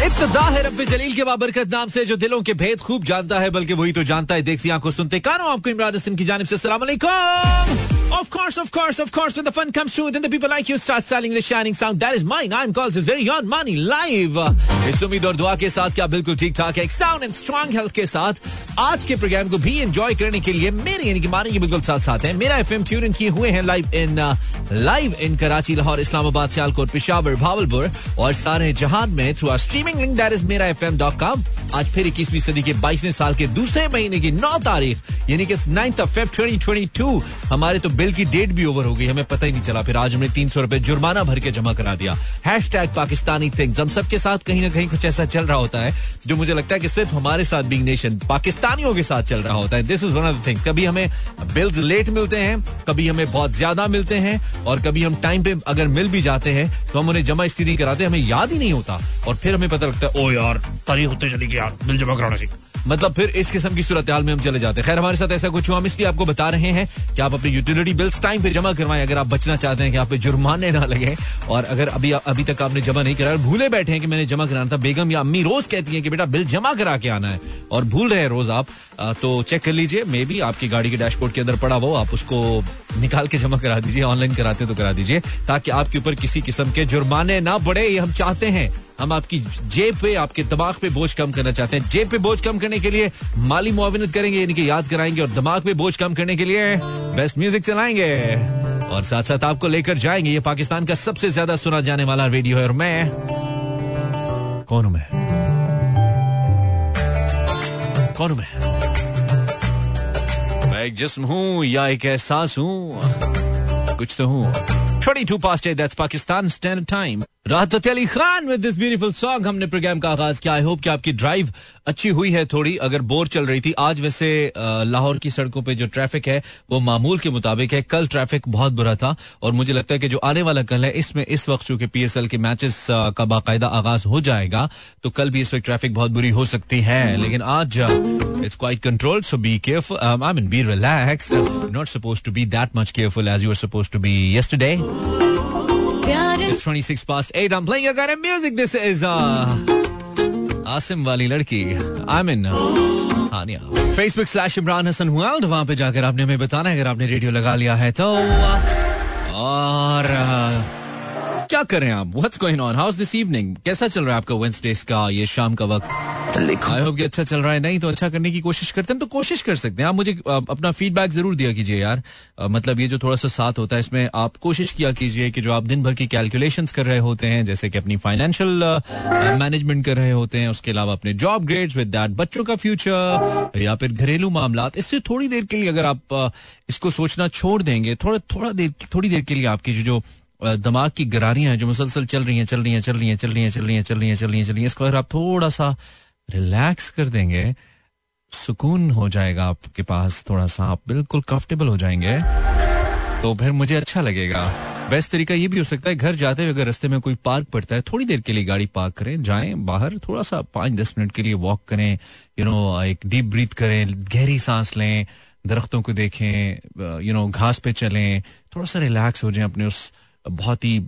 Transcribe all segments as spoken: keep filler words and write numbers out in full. इब्तिदा है रब्बे जलील के बाबरकत नाम से जो दिलों के भेद खूब जानता है, बल्कि वही तो जानता है देखती आंखों सुनते कानों आपको इमरान हसन की जानिब से अस्सलाम वालेकुम. Of course, of course, of course, when the fun comes through, then the people like you start selling the shining sound. That is mine. I'm called his very own money live. इस उम्मीद और दुआ के साथ क्या बिल्कुल ठीक ठाक है. एक साउंड एंड स्ट्रांग हेल्थ के साथ आज के प्रोग्राम को भी एंजॉय करने के लिए मेरे यानी कि माने ये बिल्कुल साथ साथ हैं. मेरा एफएम ट्यून इन किए हुए हैं live in live in Karachi, Lahore, Islamabad, Sialkot, Peshawar, Bahawalpur और सारे जहान में through our streaming link that is मेरा एफ एम डॉट कॉम. आज फिर इक्कीसवीं सदी के बाईसवें साल के दूसरे महीने की नौ तारीख यानी कि ninth of Feb twenty twenty two. हमारे तो बिल की डेट भी ओवर हो गई, हमें पता ही नहीं चला. फिर आज हमने तीन सौ रुपए जुर्माना भर के जमा करा दिया. Hashtag Pakistani things. हम सबके साथ कहीं ना कहीं कुछ ऐसा चल रहा होता है जो मुझे लगता है कि सिर्फ हमारे साथ बीइंग नेशन पाकिस्तानियों के साथ चल रहा होता है. This is one of the thing. कभी हमें बिल्स लेट मिलते हैं, कभी हमें बहुत ज्यादा मिलते हैं और कभी हम टाइम पे अगर मिल भी जाते हैं तो हम उन्हें जमा इसलिए नहीं कराते, हमें याद ही नहीं होता और फिर हमें पता लगता है ओ यार तारीख होते चली गई यार बिल जमा कराना चाहिए. मतलब फिर इस किस्म की सूरत हाल में हम चले जाते हैं. खैर हमारे साथ ऐसा कुछ हुआ, हम इसलिए आपको बता रहे हैं कि आप अपने यूटिलिटी बिल्स टाइम पे जमा करवाएं अगर आप बचना चाहते हैं कि आप पे जुर्माने ना लगे. और अगर अभी अभी तक आपने जमा नहीं कराया, भूले बैठे हैं कि मैंने जमा कराना था, बेगम या अम्मी रोज कहती हैं कि बेटा बिल जमा करा के आना है और भूल रहे हैं रोज आप, तो चेक कर लीजिए. मे बी आपकी गाड़ी के डैशबोर्ड के अंदर पड़ा वो, आप उसको निकाल के जमा करा दीजिए. ऑनलाइन कराते तो करा दीजिए ताकि आपके ऊपर किसी किस्म के जुर्माने ना पड़े. ये हम चाहते हैं, हम आपकी जेब पे आपके दिमाग पे बोझ कम करना चाहते हैं. जेब पे बोझ कम करने के लिए माली मुआविनत करेंगे यानी कि याद कराएंगे और दिमाग पे बोझ कम करने के लिए बेस्ट म्यूजिक चलाएंगे और साथ साथ आपको लेकर जाएंगे. ये पाकिस्तान का सबसे ज्यादा सुना जाने वाला रेडियो है और मैं कौन हूं, मैं कौन हूं, मैं मैं एक जिस्म हूं या एक एहसास हूं, कुछ तो हूं. twenty-two past eight, that's Pakistan Standard Time. Rahat Ali Khan with this beautiful song. हमने प्रोग्राम का आगाज किया. आई होप कि आपकी ड्राइव अच्छी हुई है थोड़ी, अगर बोर चल रही थी. आज वैसे लाहौर की सड़कों पे जो ट्रैफिक है वो मामूल के मुताबिक है. कल ट्रैफिक बहुत बुरा था और मुझे लगता है कि जो आने वाला कल है इसमें इस वक्त चूंकि पी एस एल के मैचेस का बाकायदा आगाज हो जाएगा तो कल भी इस वक्त ट्रैफिक बहुत बुरी हो सकती है. लेकिन आज it's quite controlled, so be careful. I mean be relaxed. You not supposed to be that much careful as you are supposed to be yesterday. It's twenty-six past eight. I'm playing your kind of music. This is uh, Asim Wali Ladki. I'm in Hania. Facebook slash Imran Hassan World. वहाँ पे जाकर आपने हमें बताना है अगर आपने radio लगा लिया है तो. और uh, क्या कर रहे हैं आप? What's going on? How's this evening? कैसा चल रहा है आपका Wednesdays का ये शाम का वक्त? I hope कि अच्छा चल रहा है. नहीं तो अच्छा करने की कोशिश करते हैं तो कोशिश कर सकते हैं आप. मुझे अपना फीडबैक जरूर दिया कीजिए यार. मतलब ये जो थोड़ा सा साथ होता है इसमें आप कोशिश किया कीजिए कि जो आप दिन भर की कैलकुलेशंस कर रहे होते हैं, जैसे कि अपनी फाइनेंशियल मैनेजमेंट कर रहे होते हैं, उसके अलावा अपने जॉब ग्रेड्स विद दैट, बच्चों का फ्यूचर या फिर घरेलू मामला, इससे थोड़ी देर के लिए अगर आप इसको सोचना छोड़ देंगे, थोड़ा थोड़ा देर थोड़ी देर के लिए आपकी जो दिमाग की गरारियां हैं जो मुसलसल चल रही हैं चल रही हैं चल रही हैं चल रही हैं चल रही हैं चल रही हैं चल रही हैं चल रही हैं इसको अगर आप थोड़ा सा रिलैक्स कर देंगे, सुकून हो जाएगा आपके पास, थोड़ा सा आप बिल्कुल कंफर्टेबल हो जाएंगे तो फिर मुझे अच्छा लगेगा. बेस्ट तरीका ये भी हो सकता है घर जाते हुए अगर रास्ते में कोई पार्क पड़ता है थोड़ी देर के लिए गाड़ी पार्क करें, जाएं बाहर, थोड़ा सा पाँच दस मिनट के लिए वॉक करें, यू नो एक डीप ब्रीथ करें, गहरी सांस लें, दरख्तों को देखें, यू नो घास पे चलें, थोड़ा सा रिलैक्स हो जाएं अपने उस बहुत ही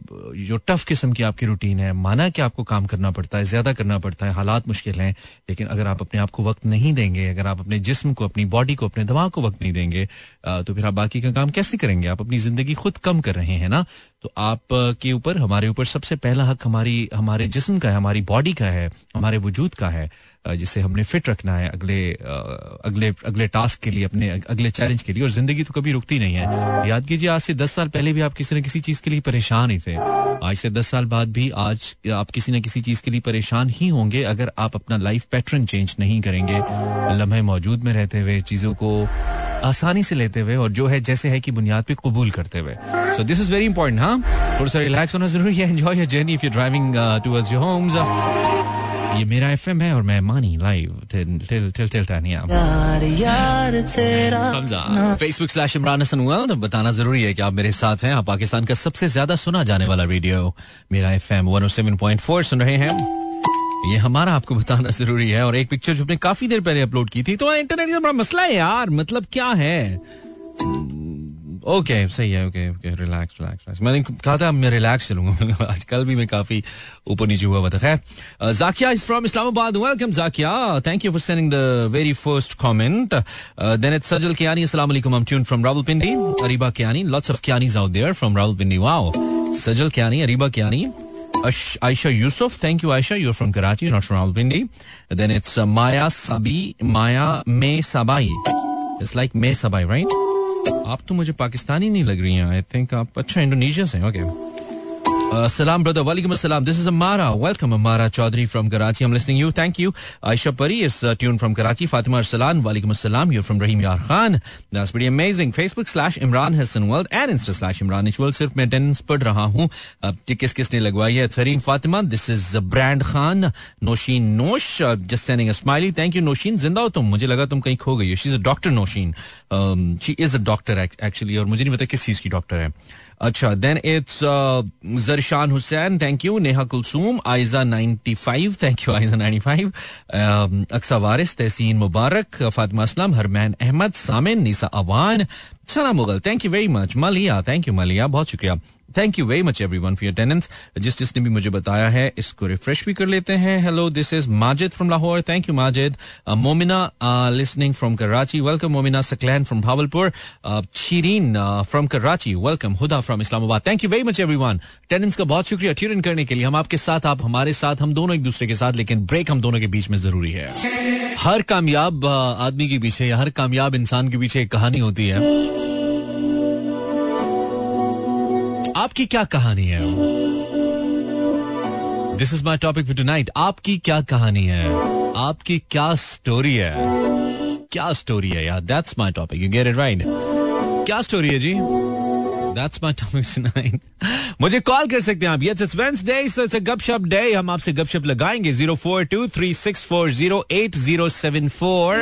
जो टफ किस्म की आपकी रूटीन है. माना कि आपको काम करना पड़ता है, ज्यादा करना पड़ता है, हालात मुश्किल हैं, लेकिन अगर आप अपने आप को वक्त नहीं देंगे, अगर आप अपने जिस्म को, अपनी बॉडी को, अपने दिमाग को वक्त नहीं देंगे तो फिर आप बाकी का काम कैसे करेंगे? आप अपनी जिंदगी खुद कम कर रहे हैं ना. तो आपके ऊपर, हमारे ऊपर सबसे पहला हक हमारी हमारे जिस्म का है, हमारी बॉडी का है, हमारे वजूद का है, जिसे हमने फिट रखना है अगले अगले अगले टास्क के लिए, अपने अगले चैलेंज के लिए. और जिंदगी तो कभी रुकती नहीं है. याद कीजिए आज से दस साल पहले भी आप किसी न किसी चीज के लिए परेशान ही थे, आज से दस साल बाद भी आज आप किसी न किसी चीज के लिए परेशान ही होंगे अगर आप अपना लाइफ पैटर्न चेंज नहीं करेंगे. लम्हे मौजूद में रहते हुए, चीजों को आसानी से लेते हुए और जो है जैसे है की बुनियाद पे कबूल करते हुए. So this is very important. हाँ, थोड़ा सा रिलैक्स होना जरूरी है. Enjoy your journey if you driving towards your homes. ये मेरा एफएम है और मैं मानी लाइव टिल टिल टिल तानिया यार तेरा हमजा. Facebook slash Imran Hasan world. बताना जरूरी है कि आप मेरे साथ हैं. आप पाकिस्तान का सबसे ज्यादा सुना जाने वाला radio Mera FM one oh seven point four सुन रहे हैं. ये हमारा आपको बताना जरूरी है. और एक पिक्चर जो आपने काफी देर पहले अपलोड की थी, तो इंटरनेट का बड़ा मसला है यार. मतलब क्या है, ओके सही है, ओके ओके रिलैक्स रिलैक्स मैंने कहा था मैं रिलैक्स चलूंगा, आजकल भी मैं काफी ऊपर नीचे हुआ हुआ था. खैर, Zakia is from Islamabad, welcome Zakia, thank you for sending the very first comment. Then it's Sajal Kiani, अस्सलाम वालेकुम, I am tune from Rawalpindi. Areeba Kiani, lots of कियानीज out there from Rawalpindi. Wow, Sajal Kiani, Areeba Kiani, Aisha Yusuf, thank you Aisha, you're from Karachi, not from Alpindi. Then it's uh, Maya Sabi, Maya May Sabai. It's like May Sabai, right? आप तो मुझे पाकिस्तानी नहीं लग रही हैं. I think आप अच्छा Indonesia से हैं. Okay. Uh, salam brother, walaikum assalam. This is Amara. Welcome Amara Chaudhary from Karachi. I'm listening to you. Thank you. Aisha Pari is uh, tuned from Karachi. Fatima Arsalan, walaikum assalam. You're from Rahim Yar Khan. That's pretty amazing. Facebook slash Imran Hassan World and Insta slash Imran H World. सिर्फ मैं attendance पढ़ रहा हूँ. अब टिकस किसने लगवाई है? Sarin Fatima. This is uh, Brand Khan. Nosheen Nosh uh, just sending a smiley. Thank you Nosheen. जिंदा हो तुम? मुझे लगा तुम कहीं खो गई हो. She's a doctor Nosheen. Um, she is a doctor actually. और मुझे नहीं पता किस चीज की डॉक्टर है. अच्छा, then it's uh, Zarshan Hussain, thank you. Neha Kulsoom, Aiza ninety-five, thank you Aiza ninety-five. um, Aksa Waris, Tehseen Mubarak, Fatima Aslam, Harman Ahmed, Samin, Nisa Awan, Sana Mughal, thank you very much. Malia, thank you Malia, बहुत शुक्रिया. Thank you very much everyone for your attendance. जिस जिसने भी मुझे बताया है इसको refresh भी कर लेते हैं. Hello, this is Majid from Lahore. Thank you Majid. Uh, Momina uh, listening from Karachi. Welcome Momina. Saklan from Bhawalpur. Uh, Shireen uh, from Karachi. Welcome. Huda from Islamabad. Thank you very much everyone. Attendance का बहुत शुक्रिया tune in करने के लिए. हम आपके साथ, आप हमारे साथ, हम दोनों एक दूसरे के साथ, लेकिन ब्रेक हम दोनों के बीच में जरूरी है. हर कामयाब आदमी के पीछे या हर कामयाब इंसान के पीछे एक कहानी होती है. आपकी क्या कहानी है? This is my topic for tonight. आपकी क्या कहानी है? आपकी क्या स्टोरी है? क्या स्टोरी है यार? That's my topic. You get it right? क्या स्टोरी है जी? That's my topic tonight. मुझे कॉल कर सकते हैं आप. Yes, it's Wednesday, so it's a गपशप day. हम आपसे गपशप लगाएंगे. zero four two three six four zero eight zero seven four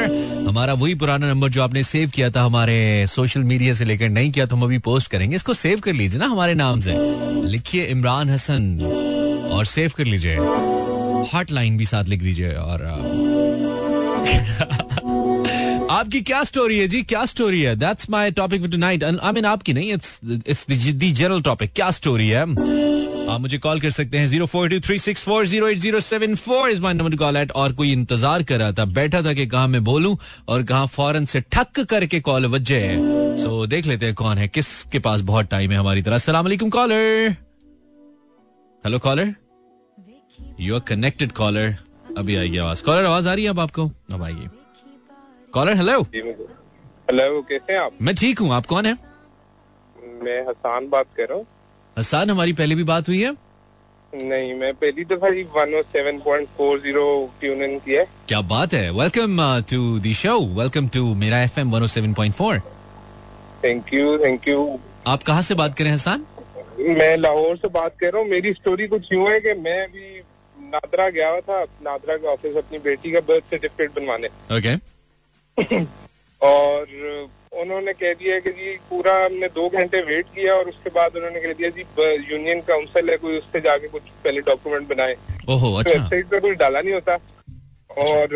हमारा वही पुराना नंबर जो आपने सेव किया था हमारे सोशल मीडिया से, लेकर नहीं किया तो हम अभी पोस्ट करेंगे. इसको सेव कर लीजिए ना हमारे नाम से, लिखिए इमरान हसन और सेव कर लीजिए. हॉटलाइन भी साथ लिख दीजिए. और आपकी क्या स्टोरी है जी? क्या स्टोरी है? That's my topic for tonight. I mean आपकी नहीं, it's it's the general topic. क्या स्टोरी है? आप मुझे कॉल कर सकते हैं. zero four two three six four zero eight zero seven four is my number to call at. और कोई इंतजार कर रहा था, बैठा था कि कहाँ मैं बोलूं और कहाँ फौरन से ठक करके कॉल बजे. सो देख लेते हैं कौन है, किसके पास बहुत टाइम है हमारी तरह. अस्सलाम वालेकुम caller. Hello caller, you are connected caller. अभी आएगी आवाज कॉलर. आवाज आ रही है अब आपको? अब आएगी कॉलर. हेलो हेलो, कैसे हैं आप? मैं ठीक हूँ, आप कौन है? मैं हसन बात कर रहा हूँ. हसन, हमारी पहले भी बात हुई है? नहीं, मैं पहली दफा ही one oh seven point four zero tune in किया. क्या बात है. Welcome to the show, welcome to मेरा FM one oh seven point four. Thank you thank you. आप कहाँ से बात कर रहे हैं हसन? मैं लाहौर से बात कर रहा हूँ. मेरी स्टोरी कुछ यूँ है कि मैं अभी नादरा गया हुआ था, नादरा के ऑफिस, अपनी बेटी का बर्थ सर्टिफिकेट बनवाने. ओके. और उन्होंने कह दिया कि जी पूरा हमने दो घंटे वेट किया और उसके बाद उन्होंने कह दिया जी यूनियन काउंसिल है कोई, उससे जाके कुछ पहले डॉक्यूमेंट बनाए. ओहो, अच्छा. वेबसाइट पे कुछ डाला नहीं होता. और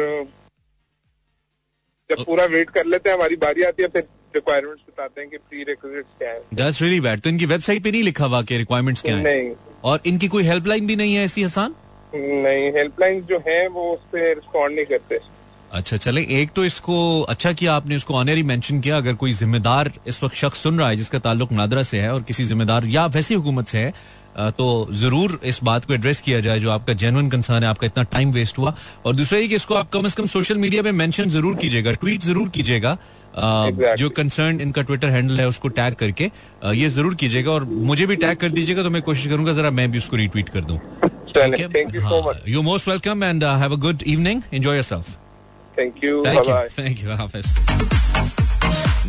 जब पूरा वेट कर लेते हैं, हमारी बारी आती है, फिर रिक्वायरमेंट्स बताते हैं कि प्री रिक्विजिट्स क्या है. That's really bad. तो इनकी वेबसाइट पे नहीं लिखा हुआ कि रिक्वायरमेंट्स क्या है? नहीं. और इनकी कोई हेल्पलाइन भी नहीं है ऐसी हसन? नहीं, हेल्पलाइन जो है वो उस पर रिस्पॉन्ड नहीं करते. अच्छा, चले. एक तो इसको अच्छा किया आपने उसको ऑनरी मेंशन किया. अगर कोई जिम्मेदार इस वक्त शख्स सुन रहा है जिसका ताल्लुक नादरा से है और किसी जिम्मेदार या वैसी हुकूमत से है, तो जरूर इस बात को एड्रेस किया जाए जो आपका जेन्युइन कंसर्न है. आपका इतना टाइम वेस्ट हुआ. और दूसरा ये कि इसको आप कम से कम सोशल मीडिया पे मेंशन जरूर कीजिएगा, ट्वीट जरूर कीजिएगा. Exactly. जो कंसर्न इनका ट्विटर हैंडल है उसको टैग करके ये जरूर कीजिएगा और मुझे भी टैग कर दीजिएगा तो मैं कोशिश करूंगा जरा मैं भी उसको रीट्वीट कर दूं. Thank you so much. You most welcome and have a good evening. Enjoy yourself. Thank you. Thank you. Thank you. Hafiz.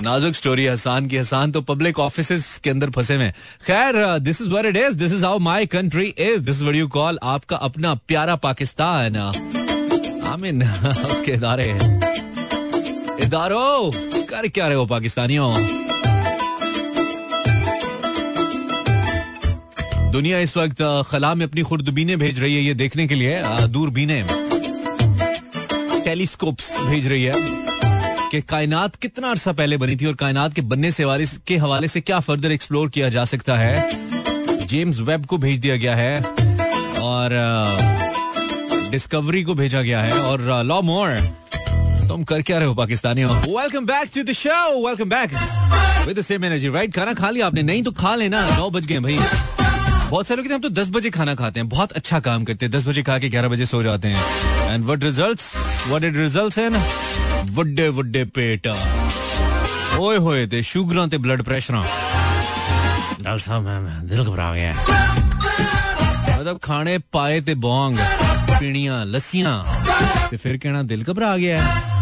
नाजुक स्टोरी हसन की. हसन तो पब्लिक ऑफिसेस के अंदर फंसे में. खैर, this is what it is, this is how my country is, this is what you call आपका अपना प्यारा पाकिस्तान. आई मीन उसके इदारे इदारों कर क्या रहे हो पाकिस्तानियों? दुनिया इस वक्त खला में अपनी खुर्दबीनें भेज रही है ये देखने के लिए, दूरबीनें, टेलीस्कोप्स भेज रही है. कि कायनात कितना अरसा पहले बनी थी और कायनात के बनने से वारिस के हवाले से क्या फर्दर एक्सप्लोर किया जा सकता है. जेम्स वेब को भेज दिया गया है और डिस्कवरी को भेजा गया है और लॉ मोर. तुम कर क्या रहे हो पाकिस्तानी हो? Welcome back to the show, welcome back with the same energy. Right, खाना खा लिया आपने? नहीं तो खा लेना, नौ बज गए भाई. बहुत सारे लोग हम तो दस बजे खाना खाते हैं, बहुत अच्छा काम करते हैं, दस बजे खा के ग्यारह बजे सो जाते हैं. And what results, what it results इन वड्डे वड्डे पेट, ओए होए ते शुगरां ते ब्लड प्रेशरां. डॉक्टर साहब मैं दिल घबरा गया है. मतलब खाने पाए ते बोंग पीणियां लस्सियां ते फिर कहना दिल घबरा गया है.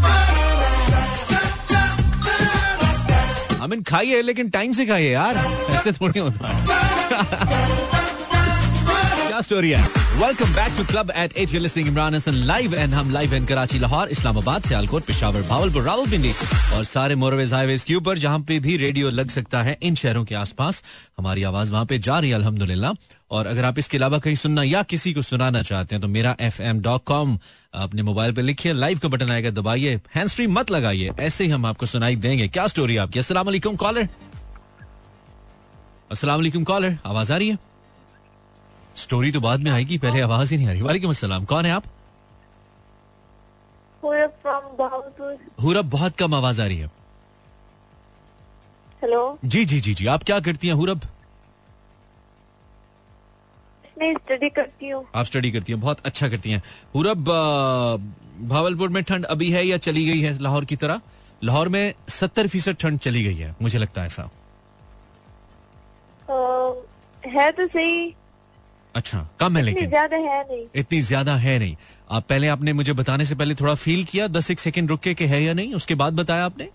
आई मीन खाइए लेकिन टाइम से खाइए यार, ऐसे थोड़ी होता है. स्टोरी है. Welcome back to club eight eight. You listening Imran Hasan live and हम लाइव इन कराची, लाहौर, इस्लामाबाद, सियालकोट, पेशावर, भावलपुर, रावलपिंडी और सारे मोरवेज हाईवेज के ऊपर जहां पे भी रेडियो लग सकता है इन शहरों के आसपास हमारी आवाज वहां पे जा रही है अल्हम्दुलिल्लाह. और अगर आप इसके अलावा कहीं सुनना या किसी को सुनाना चाहते हैं तो Mera F M dot com अपने मोबाइल पे लिखिए, लाइव का बटन आएगा, दबाइए, हैंड फ्री मत लगाइए, ऐसे ही हम आपको सुनाई देंगे. क्या स्टोरी आपकी. अस्सलाम वालेकुम कॉलर. अस्सलाम वालेकुम कॉलर, आवाज आ रही है? स्टोरी तो बाद में आएगी, पहले आवाज ही नहीं आ रही. वालेकुम अस्सलाम, कौन है आप? हुरब फ्रॉम भावलपुर. हुरब, बहुत कम आवाज आ रही है. हेलो. जी जी जी जी, आप क्या करती हैं हुरब? मैं स्टडी करती हूँ. आप स्टडी करती हैं, बहुत अच्छा करती हैं. हुरब, भावलपुर में ठंड अभी है या चली गई है लाहौर की तरह? लाहौर में सत्तर फीसद ठंड चली गई है मुझे लगता है ऐसा है. तो सही. अच्छा, कम है लेकिन ज्यादा है नहीं, इतनी ज्यादा है नहीं. आप पहले, आपने मुझे बताने से पहले थोड़ा फील किया, दस एक सेकंड रुक के कि है या नहीं, उसके बाद बताया आपने?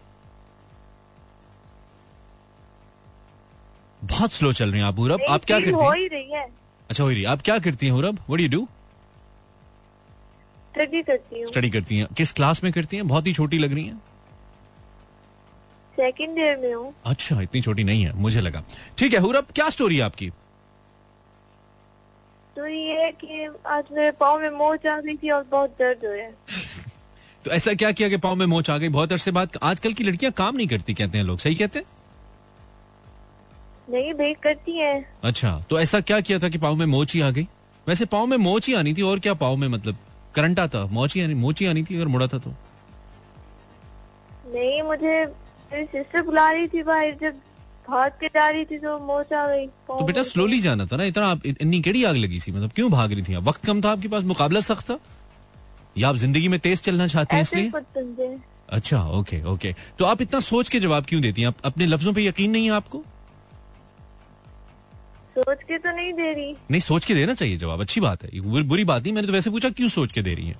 बहुत स्लो चल रही हैं आप हुरब. आप क्या करती हैं? हो ही रही है. अच्छा, हो ही रही. आप क्या करती हैं हुरब? What do you do? Study करती हूं. स्टडी करती हैं. किस क्लास में करती हैं? बहुत ही छोटी लग रही हैं. सेकंड ईयर में हूं. अच्छा, इतनी छोटी नहीं है मुझे लगा. ठीक है हुरब, क्या स्टोरी है आपकी? तो ये है कि आज मेरे पाँव में मोच आ गई थी और बहुत दर्द हो रहा है. तो ऐसा क्या किया कि पाँव में मोच आ गई? बहुत अरसे बाद. आजकल की लड़कियां काम नहीं करती कहते हैं लोग, सही कहते हैं? नहीं भाई, करती हैं. अच्छा, तो ऐसा क्या किया था कि पाँव में मोच ही आ गई? वैसे पाँव में मोच ही आनी थी और क्या पाँव में, मतलब करंटा था, मोच ही आनी, मोच ही आनी थी. और मुड़ा था तो नहीं, मुझे मेरी सिस्टर बुला रही थी बाहर, जब भाग के जा रही थी तो मोच आ गई. तो बेटा स्लोली जाना था ना, इतना आप इतनी केड़ी आग लगी सी, मतलब क्यों भाग रही थी? वक्त कम था आपके पास, मुकाबला सख्त था, या आप जिंदगी में तेज चलना चाहते हैं इसलिए? अच्छा, ओके ओके. तो आप इतना सोच के जवाब क्यों देती हैं? आप अपने लफ्जों पे यकीन नहीं है आपको? सोच के तो नहीं दे रही. नहीं, सोच के देना चाहिए जवाब, अच्छी बात है, बुरी बात नहीं. मैंने तो वैसे पूछा क्यों सोच के दे रही है.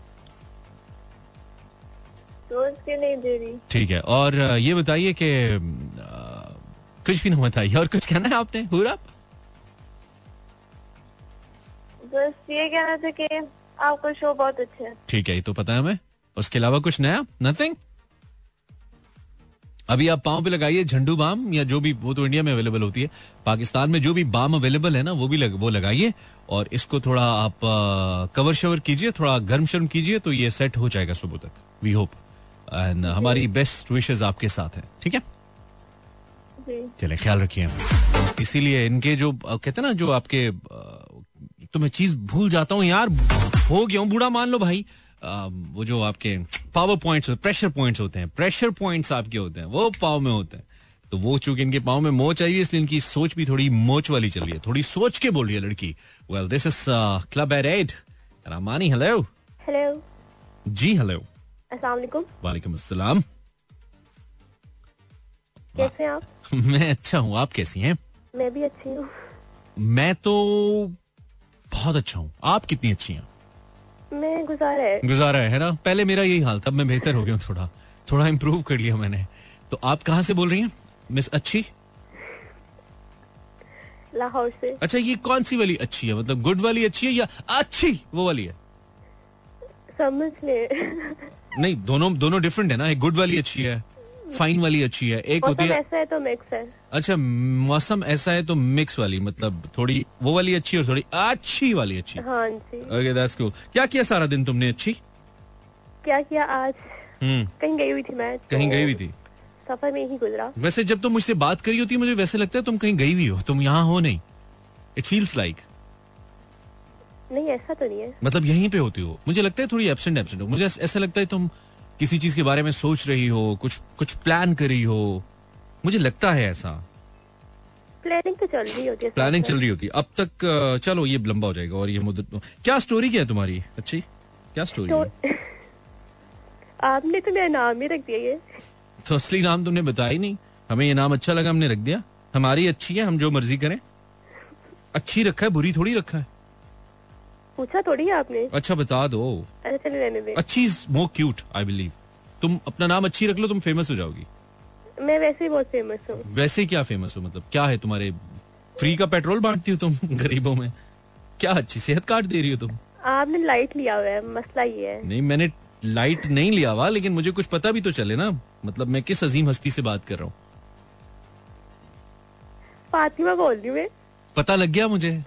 सोच के नहीं दे रही. ठीक है, और ये बताइए कि कुछ भी नहीं बताइए, और कुछ कहना है आपने हुरब? बस ये कहना था कि आपका शो बहुत अच्छा है. ठीक है, ये तो पता है हमें. उसके अलावा कुछ नया? नथिंग. अभी आप पाँव पे लगाइए झंडू बाम या जो भी, वो तो इंडिया में अवेलेबल होती है, पाकिस्तान में जो भी बाम अवेलेबल है ना वो भी लग, वो लगाइए और इसको थोड़ा आप आ, कवर शवर कीजिए, थोड़ा गर्म शर्म कीजिए तो ये सेट हो जाएगा सुबह तक, वी होप. एंड हमारी बेस्ट विशेज आपके साथ है. ठीक है, चले, ख्याल रखिए. इसीलिए इनके जो कहते हैं ना, जो आपके, तो मैं चीज भूल जाता हूँ यार, हो गया हूँ बूढ़ा मान लो भाई. आ, वो जो आपके पावर पॉइंट्स, प्रेशर पॉइंट्स होते हैं, प्रेशर पॉइंट्स आपके होते हैं, वो पाँव में होते हैं. तो वो चूंकि इनके पाँव में मोच आई है इसलिए इनकी सोच भी थोड़ी मोच वाली चल रही है, थोड़ी सोच के बोल रही है लड़की. Well, this is club eight eight. Ramani, hello. Hello जी, हेलो. अस्सलाम वालेकुम. वालेकुम अस्सलाम. कैसे हैं आप? मैं अच्छा हूँ, आप कैसी हैं? मैं भी अच्छी हूँ. मैं तो बहुत अच्छा हूँ, आप कितनी अच्छी हैं? मैं गुजारा है. गुजारा है ना, पहले मेरा यही हाल था, मैं बेहतर हो गया हूँ, थोड़ा थोड़ा इम्प्रूव कर लिया मैंने. तो आप कहाँ से बोल रही हैं मिस अच्छी? लाहौर से. अच्छा, ये कौन सी वाली अच्छी है, मतलब गुड वाली अच्छी है या अच्छी वो वाली है? समझ ले. नहीं, दोनों दोनों डिफरेंट है ना, एक गुड वाली अच्छी है, फाइन वाली अच्छी है, एक होती है. ऐसा है तो मिक्स है. अच्छा, मौसम ऐसा है तो मिक्स वाली, मतलब थोड़ी वो वाली अच्छी और थोड़ी अच्छी वाली अच्छी. हाँ जी, ओके, दैट्स कूल. क्या किया सारा दिन तुमने अच्छी? क्या किया आज? कहीं गई हुई थी मैं, कहीं गई हुई थी, सफर में ही गुजरा। वैसे जब तुम मुझसे बात करी होती है मुझे वैसे लगता है तुम कहीं गई हुई हो, तुम यहाँ हो नहीं, इट फील्स लाइक। नहीं ऐसा तो नहीं है, मतलब यहीं पे होती हो, मुझे लगता है थोड़ी एब्सेंट एब्सेंट हो, मुझे ऐसा लगता है तुम किसी चीज के बारे में सोच रही हो, कुछ कुछ प्लान कर रही हो, मुझे लगता है ऐसा। प्लानिंग तो चल रही होती है, प्लानिंग चल रही होती है अब तक। चलो ये लंबा हो जाएगा और ये मुद्दत। क्या स्टोरी क्या है तुम्हारी? अच्छी क्या स्टोरी तो, है? आपने तो मेरा नाम ही रख दिया, ये तो असली नाम तुमने बताया नहीं हमें, ये नाम अच्छा लगा हमने रख दिया। हमारी अच्छी है, हम जो मर्जी करें, अच्छी रखा है, बुरी थोड़ी रखा है। पूछा थोड़ी है आपने। अच्छा बता दो। अरे चले रहने दे। अच्छी is more cute I believe. तुम अपना नाम अच्छी रख लो, तुम फेमस हो जाओगी। मैं वैसे ही बहुत फेमस हूँ। वैसे क्या फेमस हो, मतलब क्या है तुम्हारे, फ्री का पेट्रोल बांटती हो तुम गरीबों में, क्या अच्छी सेहत कार्ड दे रही हो तुम? आपने लाइट लिया हुआ है, मसला ये है। नहीं मैंने लाइट नहीं लिया हुआ, लेकिन मुझे कुछ पता भी तो चले ना, मतलब मैं किस अजीम हस्ती से बात कर रहा हूँ। फातिमा बोल रही हूँ मैं। पता लग गया मुझे।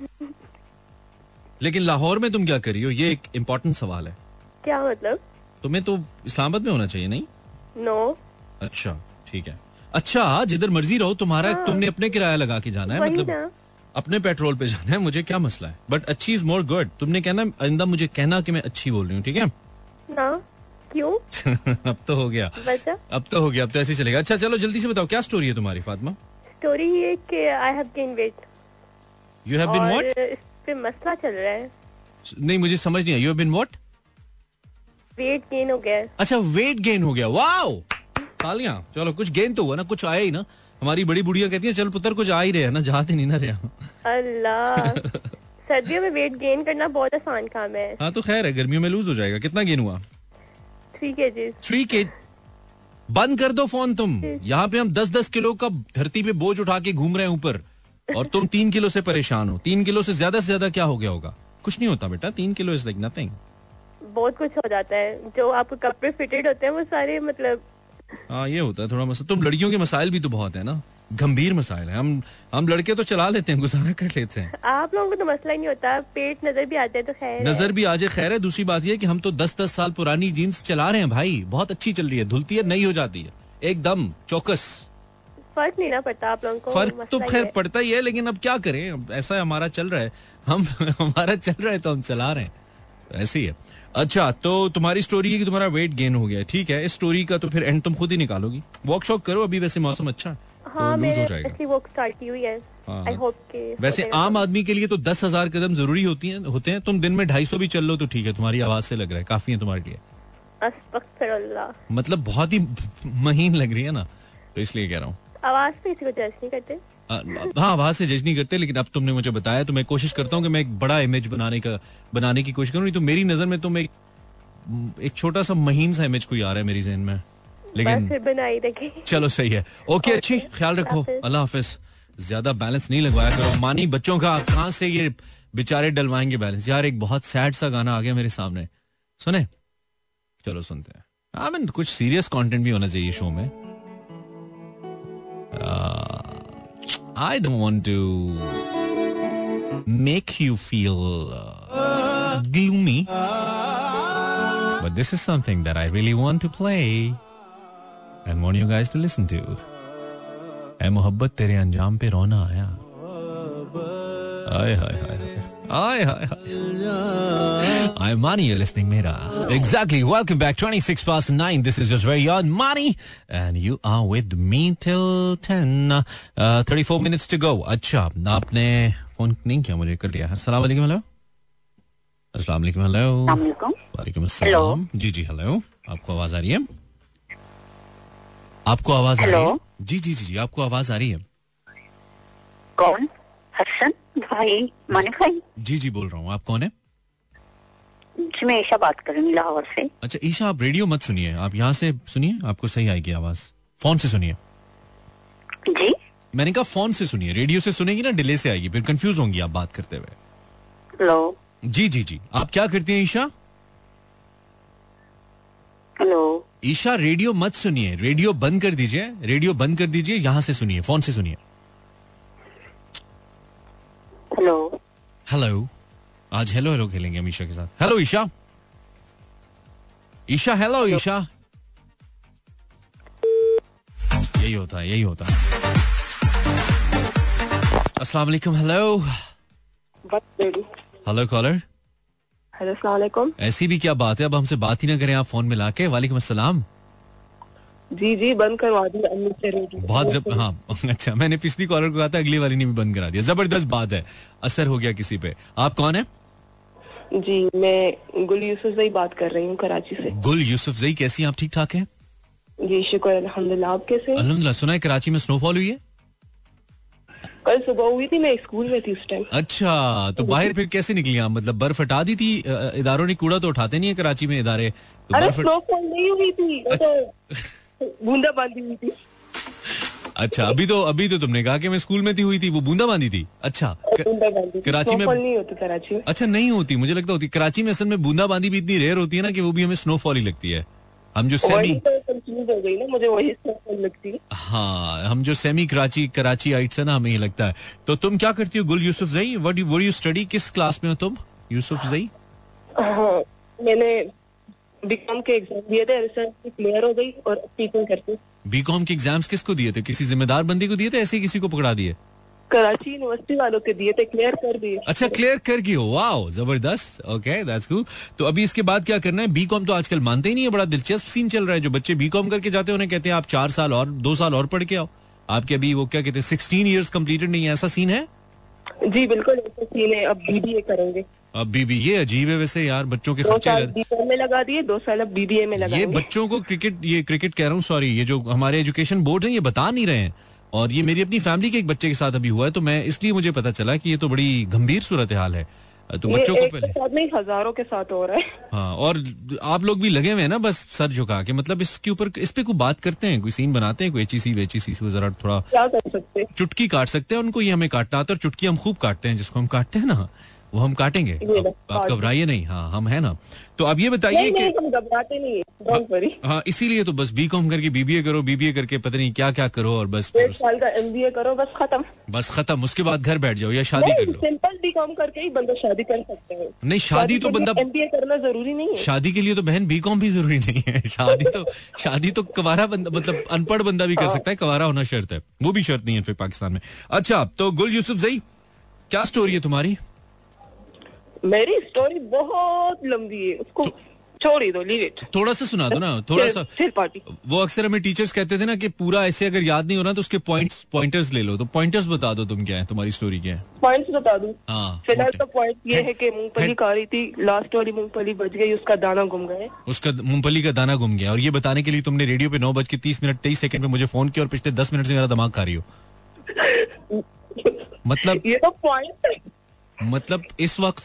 लेकिन लाहौर में तुम क्या कर रही हो, ये एक इम्पोर्टेंट सवाल है। क्या मतलब? तुम्हें तो इस्लामाबाद में होना चाहिए। नहीं नो। अच्छा ठीक है, अच्छा जिधर मर्जी रहो तुम्हारा। हाँ। तुमने अपने किराया लगा के जाना है, मतलब अपने पेट्रोल पे जाना है, मुझे क्या मसला है। बट अच्छी इज मोर गुड। तुमने कहना आइंदा मुझे कहना कि मैं अच्छी बोल रही हूँ, ठीक है ना? क्यों? अब तो हो गया, अब तो हो गया, अब तो ऐसे चलेगा। अच्छा चलो जल्दी से बताओ क्या स्टोरी है तुम्हारी फातिमा? स्टोरी ये कि I have gain weight. You have been what? इस पे मसला चल रहा है। नहीं मुझे समझ नहीं आया। You have been what? Weight gain हो गया। अच्छा वेट गेन हो गया, वाओ तालियां। चलो कुछ गेन तो हुआ ना, कुछ आया ही ना। हमारी बड़ी बुढ़िया कहती है चल पुत्र कुछ आ ही रहे ना, जाते नहीं ना रहे। अल्लाह सर्दियों में वेट गेन करना बहुत आसान काम है। हाँ तो खैर है, गर्मियों में लूज हो जाएगा। कितना गेन हुआ? थ्री केजी थ्री के। बंद कर दो फोन तुम, यहाँ पे हम दस दस किलो का धरती पे बोझ उठा के घूम रहे हैं ऊपर, और तुम तीन किलो से परेशान हो। तीन किलो से ज्यादा से ज्यादा क्या हो गया होगा? कुछ नहीं होता बेटा, तीन किलो इज लाइक नथिंग। बहुत कुछ हो जाता है, जो आपको कपड़े फिटेड होते हैं वो सारे, मतलब हाँ ये होता है थोड़ा मसला। तुम लड़कियों के मसाइल भी तो बहुत है ना, गंभीर मसाइल है। हम हम लड़के तो चला लेते हैं, गुजारा कर लेते हैं। आप लोगों को तो मसला ही नहीं होता, पेट नजर भी आते हैं तो खैर, नजर भी आ जाए खैर है। दूसरी बात ये कि हम तो दस दस साल पुरानी जीन्स चला रहे हैं भाई, बहुत अच्छी चल रही है, धुलती है, नई हो जाती है एकदम चौकस। फर्क नहीं ना पड़ता आप लोगों को। फर्क तो खैर पड़ता ही है, लेकिन अब क्या करें, ऐसा हमारा चल रहा है, हम हमारा चल रहा है तो हम चला रहे हैं, ऐसे ही है। अच्छा तो तुम्हारी स्टोरी है कि तुम्हारा वेट गेन हो गया, ठीक है। इस स्टोरी का तो फिर एंड तुम खुद ही निकालोगी। वॉक शॉक करो अभी, वैसे मौसम अच्छा है। हाँ, तो वैसे आम आदमी के लिए तो दस हजार कदम जरूरी होती हैं, होते हैं। तुम दिन में ढाई सौ भी चल लो तो ठीक है, तुम्हारी आवाज से लग रहा है काफी है तुम्हारे लिए। मतलब बहुत ही महीन लग रही है ना, तो इसलिए कह रहा हूँ। आवाज पे इसी को जज नहीं करते। हाँ आवाज से जज नहीं करते, लेकिन अब तुमने मुझे बताया तो मैं कोशिश करता हूँ कि मैं एक बड़ा इमेज बनाने का बनाने की कोशिश करूँ। तो मेरी नजर में तुम एक एक छोटा सा महीन सा इमेज कोई आ रहा है मेरी जहन में, लेकिन बनाई रखी। चलो सही है, ओके अच्छी, ख्याल रखो, अल्लाह हाफिज। ज्यादा बैलेंस नहीं लगवाया करो, मानी बच्चों का कहाँ से ये बेचारे डलवाएंगे बैलेंस। यार एक बहुत सैड सा गाना आ गया मेरे सामने, सुने? चलो सुनते हैं। हाँ मैं कुछ सीरियस कंटेंट भी होना चाहिए शो में। I don't want to make you feel gloomy but this is something that I really want to play and want you guys to listen to. Hey, मोहब्बत तेरे अंजाम पे रोना आया। आय हाय हाय आय हाय हाय। I'm Mani, you're listening, Mera. Exactly. Welcome back. twenty-six past nine. This is just very odd, Mani, and you are with me till ten. Uh, thirty-four minutes to go. अच्छा, आपने phone नहीं किया मुझे, कर लिया। अस्सलाम वालेकुम। हेलो। अस्सलाम वालेकुम। हेलो। अस्सलाम वालेकुम। वालेकुम अस्सलाम। जी जी हेलो, आपको आवाज आ रही है? आपको आवाज आ रही है? जी जी जी जी आपको आवाज आ रही है। कौन? हसन भाई, माने भाई। जी जी बोल रहा हूँ। आप कौन है? जी मैं ईशा बात कर रही हूँ लाहौर से। अच्छा ईशा, आप रेडियो मत सुनिए, आप यहाँ से सुनिए, आपको सही आएगी आवाज, फोन से सुनिए। जी मैंने कहा फोन से सुनिए, रेडियो से सुनेगी ना डिले से आएगी, फिर कंफ्यूज होंगी आप बात करते हुए। हेलो। जी जी जी आप क्या करती हैं ईशा? हेलो ईशा, रेडियो मत सुनिए, रेडियो बंद कर दीजिए, रेडियो बंद कर दीजिए, यहाँ से सुनिए, फोन से सुनिए। हेलो हेलो, आज हेलो हेलो खेलेंगे हम ईशा के साथ। हेलो ईशा, ईशा हेलो ईशा, यही होता है, यही होता है. अस्सलाम वालेकुम. Hello hello caller. हेलो अस्सलाम वालेकुम. ऐसी भी क्या बात है, अब हमसे बात ही ना करें आप फोन मिला के. वालेकुम अस्सलाम. जी जी बंद करवा दी अम्मी से रेडियो बहुत जब हाँ अच्छा, मैंने पिछली कॉलर को कहा था, अगली वाली ने भी बंद करा दिया. जबरदस्त बात है, असर हो गया किसी पे. आप कौन है? जी मैं गुल यूसुफ जई बात कर रही हूँ कराची से. गुल यूसुफ जई कैसी हैं आप? ठीक ठाक हैं जी शुक्र अल्हम्दुलिल्लाह. आप कैसे हैं? अल्हम्दुलिल्लाह. सुना है कराची में स्नोफॉल हुई है? कल सुबह हुई थी, मैं स्कूल में थी उस टाइम. अच्छा, तो बाहर फिर कैसे निकली आप? मतलब बर्फ हटा दी थी इदारों ने? कूड़ा तो उठाते नहीं है कराची में इदारे. अरे स्नोफॉल नहीं हुई थी, बूंदा बांधी हुई थी. अच्छा, अभी तो अभी तो तुमने कहा कि मैं स्कूल में थी, हुई थी वो बूंदा बांधी थी. अच्छा, कराची में नहीं होती? कराची में अच्छा नहीं होती, मुझे लगता होती. कराची में असल में बूंदा बांधी भी इतनी रेयर होती है ना कि वो भी हमें स्नोफॉल ही लगती है. हम जो सेमी हो गई ना, मुझे वही स्नोफॉल लगती है. हाँ, हम जो सेमी कराची कराची आइट्स है ना, हमें ये लगता है. तो तुम क्या करती हो गुल यूसुफ जई? What do you study? किस क्लास में हो तुम यूसुफ जई? मैंने बीकॉम के एग्जाम दिए थे, रिसर्च की क्लियर हो गई और टीचिंग करती. बीकॉम के एग्जाम्स किसको दिए थे? किसी जिम्मेदार बंदी को दिए थे? ऐसे किसी को पकड़ा दिए? कराची यूनिवर्सिटी वालों के दिए थे, क्लियर कर दिए. अच्छा, क्लियर कर की हो. वाओ, जबरदस्त. Okay, that's cool. तो अभी इसके बाद क्या करना है? बीकॉम तो आजकल मानते ही नहीं है, बड़ा दिलचस्प सीन चल रहा है. जो बच्चे बीकॉम करके जाते हैं उन्हें कहते हैं आप चार साल और दो साल और पढ़ के आओ. आपके अभी वो क्या कहते हैं सिक्सटीन ईयर्स कम्प्लीटेड नहीं है, ऐसा सीन है? जी बिल्कुल ऐसा सीन है. अब बीबीए करेंगे. अब बीबीए ये अजीब है वैसे यार, बच्चों के खर्चे बीबीए में लगा दिए, दो साल अब बीबीए में लगाएंगे. ये बच्चों को क्रिकेट ये क्रिकेट कह रहा हूँ सॉरी, ये जो हमारे एजुकेशन बोर्ड हैं ये बता नहीं रहे हैं. और ये मेरी अपनी फैमिली के एक बच्चे के साथ अभी हुआ है, तो मैं इसलिए मुझे पता चला कि ये तो बड़ी गंभीर सूरत हाल है. तो बच्चों को पहले नहीं, हजारों के साथ हो रहा है. हाँ, और आप लोग भी लगे हुए हैं ना बस सर झुका के. मतलब इसके ऊपर इस पे कोई बात करते हैं, कोई सीन बनाते हैं, कोई एचईसी वेचईसी से जरा थोड़ा क्या कर सकते हैं, चुटकी काट सकते हैं उनको. ये हमें काटना आता है और चुटकी हम खूब काटते हैं. जिसको हम काटते हैं ना वो हम काटेंगे, आप घबराइए नहीं. हाँ, हम है ना. तो अब ये बताइए कि हम घबराते नहीं है. हाँ, इसीलिए तो बस बीकॉम करके बीबीए करो, बीबीए करके पता नहीं क्या क्या करो, और बस एक साल का एमबीए करो, बस खत्म, बस खत्म. उसके बाद घर बैठ जाओ या शादी कर लो. सिंपल बीकॉम करके ही बंदा शादी कर सकते हैं. नहीं, शादी तो बंदा एमबीए करना जरूरी नहीं है. शादी के लिए तो बहन बीकॉम भी जरूरी नहीं है. शादी तो शादी तो कवारा बंदा, मतलब अनपढ़ बंदा भी कर सकता है. कवारा होना शर्त है? वो भी शर्त नहीं है फिर पाकिस्तान में. अच्छा, तो गुल यूसुफ जई क्या स्टोरी है तुम्हारी? मेरी स्टोरी बहुत लंबी है, उसको छोड़ ही दो. थोड़ा सा सुना दो ना, थोड़ा सा. वो अक्सर हमें टीचर्स कहते थे ना कि पूरा ऐसे अगर याद नहीं हो रहा तो उसके पॉइंट्स पॉइंटर्स ले लो. तो पॉइंटर्स बता दो, तुम क्या है तुम्हारी स्टोरी क्या है? पॉइंट्स बता दूं? हाँ, फिलहाल तो पॉइंट ये है कि मूंगफली खा रही थी, लास्ट वाली मूंगफली बच गई, उसका दाना गुम गया. उसका मूंगफली का दाना गुम गया. और ये बताने के लिए तुमने रेडियो पे नौ बज के तीस मिनट तेईस सेकंड पे मुझे फोन किया और पिछले दस मिनट से मेरा दिमाग खा रही हो. मतलब ये तो पॉइंट, मतलब इस वक्त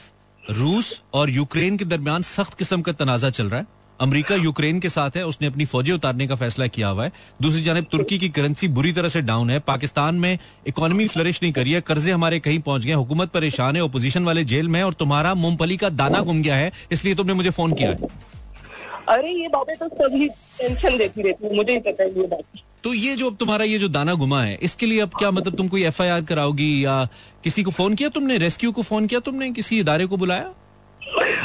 रूस और यूक्रेन के दरमियान सख्त किस्म का तनाजा चल रहा है. अमेरिका यूक्रेन के साथ है, उसने अपनी फौजें उतारने का फैसला किया हुआ है. दूसरी जानिब तुर्की की करेंसी बुरी तरह से डाउन है. पाकिस्तान में इकोनॉमी फ्लरिश नहीं करी है. कर्जे हमारे कहीं पहुंच गए. हुकूमत परेशान है, ओपोजिशन वाले जेल में, और तुम्हारा मूंगफली का दाना गुम गया है, इसलिए तुमने मुझे फोन किया है. अरे ये बातें तो सभी टेंशन देती रहती है, मुझे ही पता है ये बात. तो ये जो अब तुम्हारा ये जो दाना घुमा है, इसके लिए अब क्या मतलब तुम कोई एफआईआर कराओगी या किसी को फोन किया तुमने? रेस्क्यू को फोन किया तुमने? किसी इदारे को बुलाया?